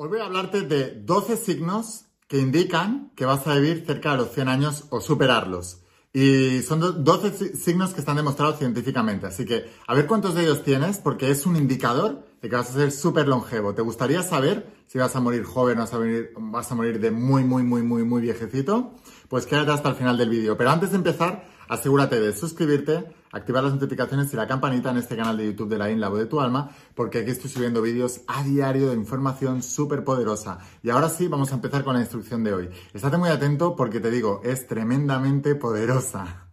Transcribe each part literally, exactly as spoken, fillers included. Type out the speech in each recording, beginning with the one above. Hoy voy a hablarte de doce signos que indican que vas a vivir cerca de los cien años o superarlos. Y son doce signos que están demostrados científicamente. Así que a ver cuántos de ellos tienes, porque es un indicador de que vas a ser súper longevo. ¿Te gustaría saber si vas a morir joven o vas a morir, vas a morir de muy, muy, muy, muy, muy viejecito? Pues quédate hasta el final del vídeo. Pero antes de empezar, asegúrate de suscribirte, activar las notificaciones y la campanita en este canal de YouTube de LAIN, La Voz de tu Alma, porque aquí estoy subiendo vídeos a diario de información súper poderosa. Y ahora sí, vamos a empezar con la instrucción de hoy. Estate muy atento porque te digo, es tremendamente poderosa.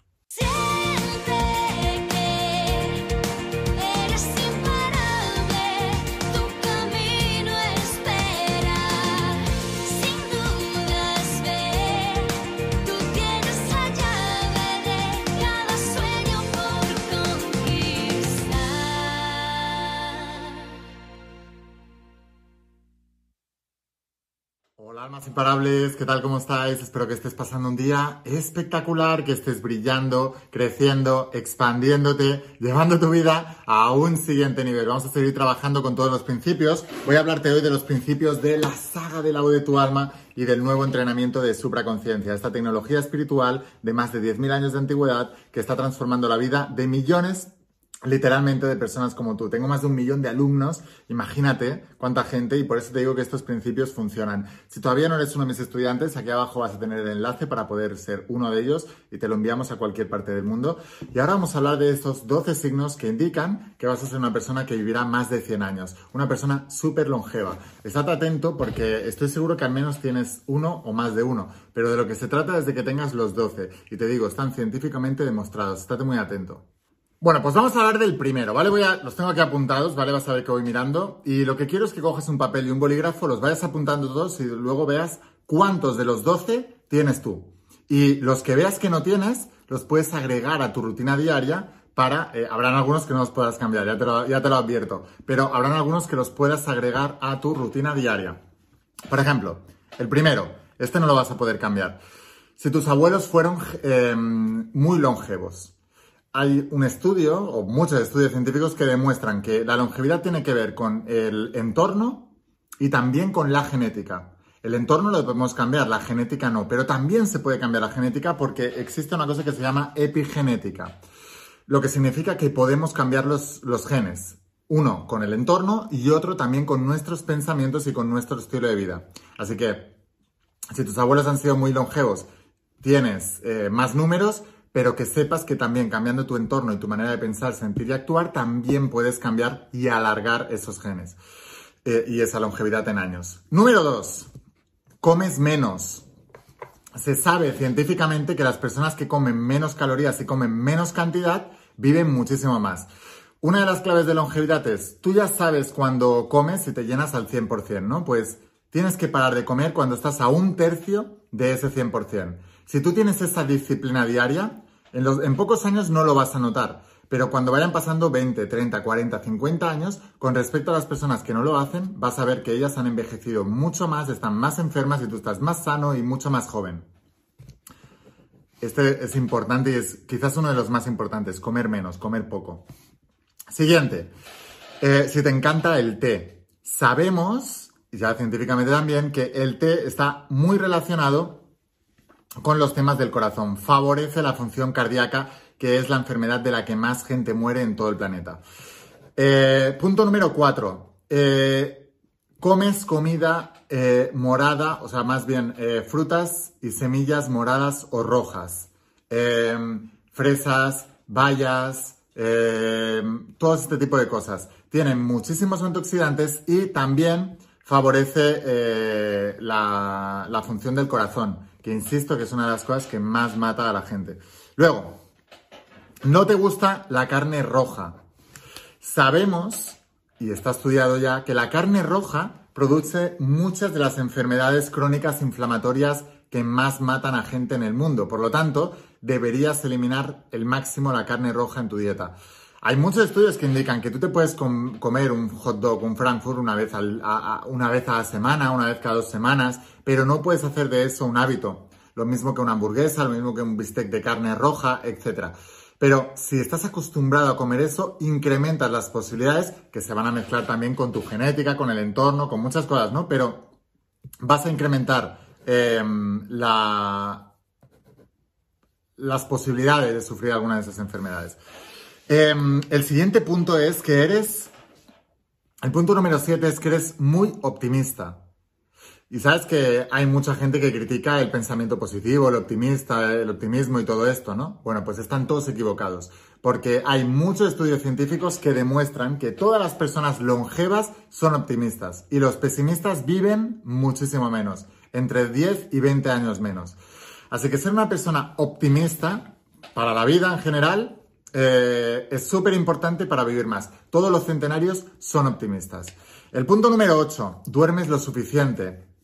Hola almas imparables, ¿qué tal? ¿Cómo estáis? Espero que estés pasando un día espectacular, que estés brillando, creciendo, expandiéndote, llevando tu vida a un siguiente nivel. Vamos a seguir trabajando con todos los principios. Voy a hablarte hoy de los principios de la saga de La Voz de tu Alma y del nuevo entrenamiento de supraconciencia, esta tecnología espiritual de más de diez mil años de antigüedad que está transformando la vida de millones, literalmente, de personas como tú. Tengo más de un millón de alumnos, imagínate cuánta gente, y por eso te digo que estos principios funcionan. Si todavía no eres uno de mis estudiantes, aquí abajo vas a tener el enlace para poder ser uno de ellos y te lo enviamos a cualquier parte del mundo. Y ahora vamos a hablar de estos doce signos que indican que vas a ser una persona que vivirá más de cien años, una persona súper longeva. Estate atento porque estoy seguro que al menos tienes uno o más de uno, pero de lo que se trata es de que tengas los doce, y te digo, están científicamente demostrados. Estate muy atento. Bueno, pues vamos a hablar del primero, ¿vale? Voy a, los tengo aquí apuntados, ¿vale? Vas a ver que voy mirando. Y lo que quiero es que cojas un papel y un bolígrafo, los vayas apuntando todos y luego veas cuántos de los doce tienes tú. Y los que veas que no tienes, los puedes agregar a tu rutina diaria para... Eh, habrán algunos que no los puedas cambiar, ya te, lo, ya te lo advierto. Pero habrán algunos que los puedas agregar a tu rutina diaria. Por ejemplo, el primero, este no lo vas a poder cambiar. Si tus abuelos fueron eh, muy longevos. Hay un estudio, o muchos estudios científicos, que demuestran que la longevidad tiene que ver con el entorno y también con la genética. El entorno lo podemos cambiar, la genética no, pero también se puede cambiar la genética porque existe una cosa que se llama epigenética, lo que significa que podemos cambiar los, los genes. Uno con el entorno y otro también con nuestros pensamientos y con nuestro estilo de vida. Así que, si tus abuelos han sido muy longevos, tienes eh, más números, pero que sepas que también cambiando tu entorno y tu manera de pensar, sentir y actuar, también puedes cambiar y alargar esos genes eh, y esa longevidad en años. Número dos, comes menos. Se sabe científicamente que las personas que comen menos calorías y comen menos cantidad viven muchísimo más. Una de las claves de longevidad es, tú ya sabes cuando comes y te llenas al cien por cien, ¿no? Pues tienes que parar de comer cuando estás a un tercio de ese cien por cien. Si tú tienes esa disciplina diaria, En, los, en pocos años no lo vas a notar, pero cuando vayan pasando veinte, treinta, cuarenta, cincuenta años, con respecto a las personas que no lo hacen, vas a ver que ellas han envejecido mucho más, están más enfermas y tú estás más sano y mucho más joven. Este es importante y es quizás uno de los más importantes, comer menos, comer poco. Siguiente, eh, si te encanta el té, sabemos, ya científicamente también, que el té está muy relacionado con los temas del corazón, favorece la función cardíaca, que es la enfermedad de la que más gente muere en todo el planeta. Eh, punto número cuatro. Eh, comes comida eh, morada, o sea, más bien eh, frutas y semillas moradas o rojas. Eh, fresas, bayas, eh, todo este tipo de cosas. Tienen muchísimos antioxidantes y también favorece eh, la, la función del corazón, que insisto que es una de las cosas que más mata a la gente. Luego, no te gusta la carne roja. Sabemos, y está estudiado ya, que la carne roja produce muchas de las enfermedades crónicas inflamatorias que más matan a gente en el mundo. Por lo tanto, deberías eliminar el máximo la carne roja en tu dieta. Hay muchos estudios que indican que tú te puedes com comer un hot dog, un Frankfurt, una vez, al, a, a, una vez a la semana, una vez cada dos semanas, pero no puedes hacer de eso un hábito. Lo mismo que una hamburguesa, lo mismo que un bistec de carne roja, etcétera. Pero si estás acostumbrado a comer eso, incrementas las posibilidades que se van a mezclar también con tu genética, con el entorno, con muchas cosas, ¿no? Pero vas a incrementar eh, la, las posibilidades de sufrir alguna de esas enfermedades. Eh, el siguiente punto es que eres... El punto número siete es que eres muy optimista. Y sabes que hay mucha gente que critica el pensamiento positivo, el optimista, el optimismo y todo esto, ¿no? Bueno, pues están todos equivocados, porque hay muchos estudios científicos que demuestran que todas las personas longevas son optimistas y los pesimistas viven muchísimo menos, entre diez y veinte años menos. Así que ser una persona optimista para la vida en general eh, es súper importante para vivir más. Todos los centenarios son optimistas. El punto número ocho, duermes lo suficiente.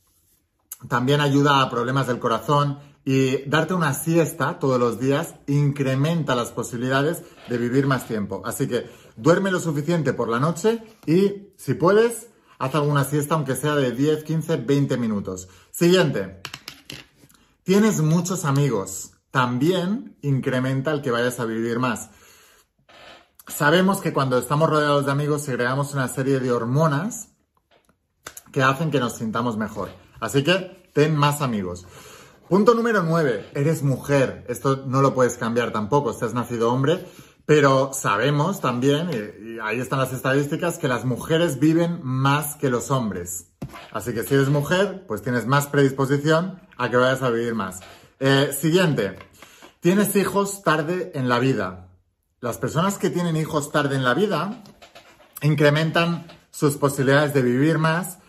También ayuda a problemas del corazón y darte una siesta todos los días incrementa las posibilidades de vivir más tiempo. Así que duerme lo suficiente por la noche y, si puedes, haz alguna siesta aunque sea de diez, quince, veinte minutos. Siguiente, tienes muchos amigos. También incrementa el que vayas a vivir más. Sabemos que cuando estamos rodeados de amigos segregamos una serie de hormonas que hacen que nos sintamos mejor. Así que ten más amigos. Punto número nueve, eres mujer. Esto no lo puedes cambiar tampoco, si has nacido hombre, pero sabemos también, y ahí están las estadísticas, que las mujeres viven más que los hombres. Así que si eres mujer, pues tienes más predisposición a que vayas a vivir más. Eh, siguiente, tienes hijos tarde en la vida. Las personas que tienen hijos tarde en la vida incrementan sus posibilidades de vivir más,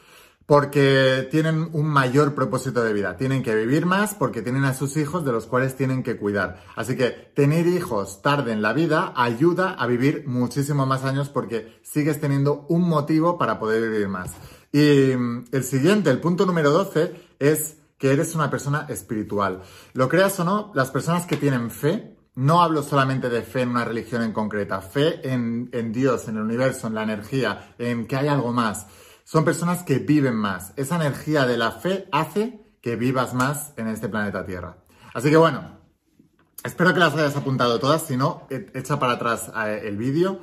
porque tienen un mayor propósito de vida. Tienen que vivir más porque tienen a sus hijos de los cuales tienen que cuidar. Así que tener hijos tarde en la vida ayuda a vivir muchísimo más años porque sigues teniendo un motivo para poder vivir más. Y el siguiente, el punto número doce, es que eres una persona espiritual. Lo creas o no, las personas que tienen fe, no hablo solamente de fe en una religión en concreta, fe en, en Dios, en el universo, en la energía, en que hay algo más. Son personas que viven más. Esa energía de la fe hace que vivas más en este planeta Tierra. Así que bueno, espero que las hayas apuntado todas. Si no, echa para atrás el vídeo.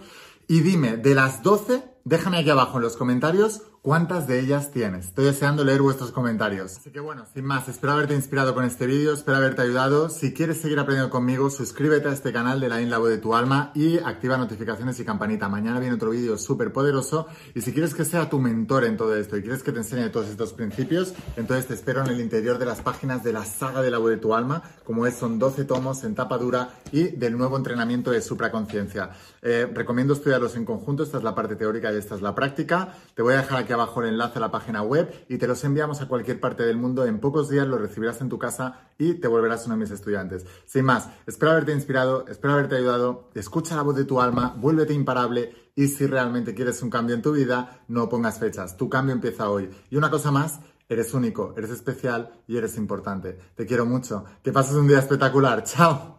Y dime, de las doce, déjame aquí abajo en los comentarios cuántas de ellas tienes. Estoy deseando leer vuestros comentarios. Así que bueno, sin más, espero haberte inspirado con este vídeo, espero haberte ayudado. Si quieres seguir aprendiendo conmigo, suscríbete a este canal de LAIN, La Voz de tu Alma, y activa notificaciones y campanita. Mañana viene otro vídeo súper poderoso. Y si quieres que sea tu mentor en todo esto y quieres que te enseñe todos estos principios, entonces te espero en el interior de las páginas de la saga de La Voz de tu Alma, como es, son doce tomos en tapa dura, y del nuevo entrenamiento de supraconciencia. Eh, recomiendo estudiarlos en conjunto. Esta es la parte teórica y esta es la práctica. Te voy a dejar aquí abajo el enlace a la página web y te los enviamos a cualquier parte del mundo. En pocos días lo recibirás en tu casa y te volverás uno de mis estudiantes. Sin más, espero haberte inspirado, espero haberte ayudado. Escucha la voz de tu alma, vuélvete imparable, y si realmente quieres un cambio en tu vida, no pongas fechas. Tu cambio empieza hoy. Y una cosa más, eres único, eres especial y eres importante. Te quiero mucho. Que pases un día espectacular. ¡Chao!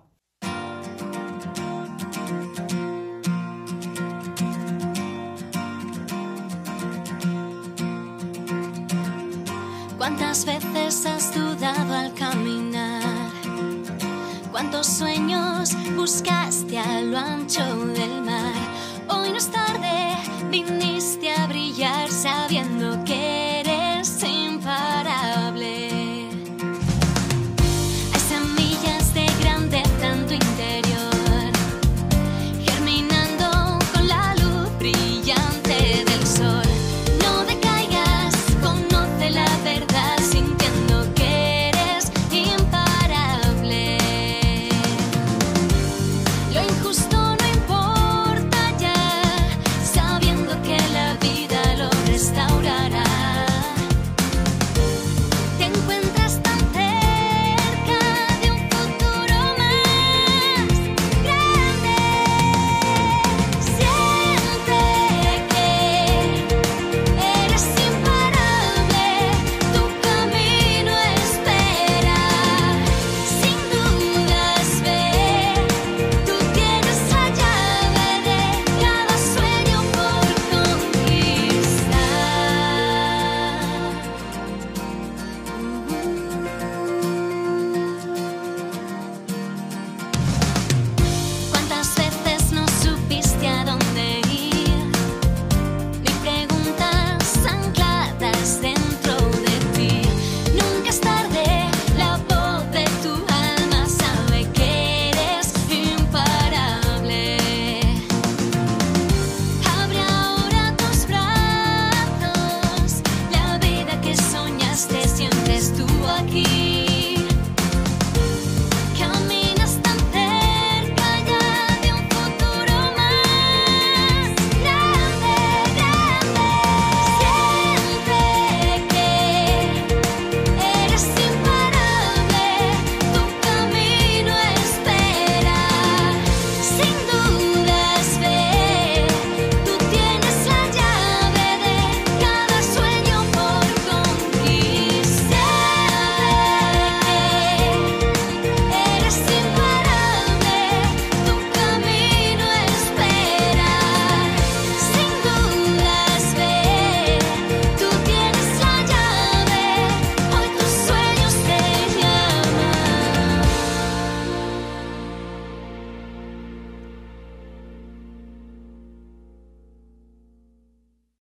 ¿Cuántas veces has dudado al caminar? ¿Cuántos sueños buscaste a lo ancho del mar? Hoy no es tarde, viniste a...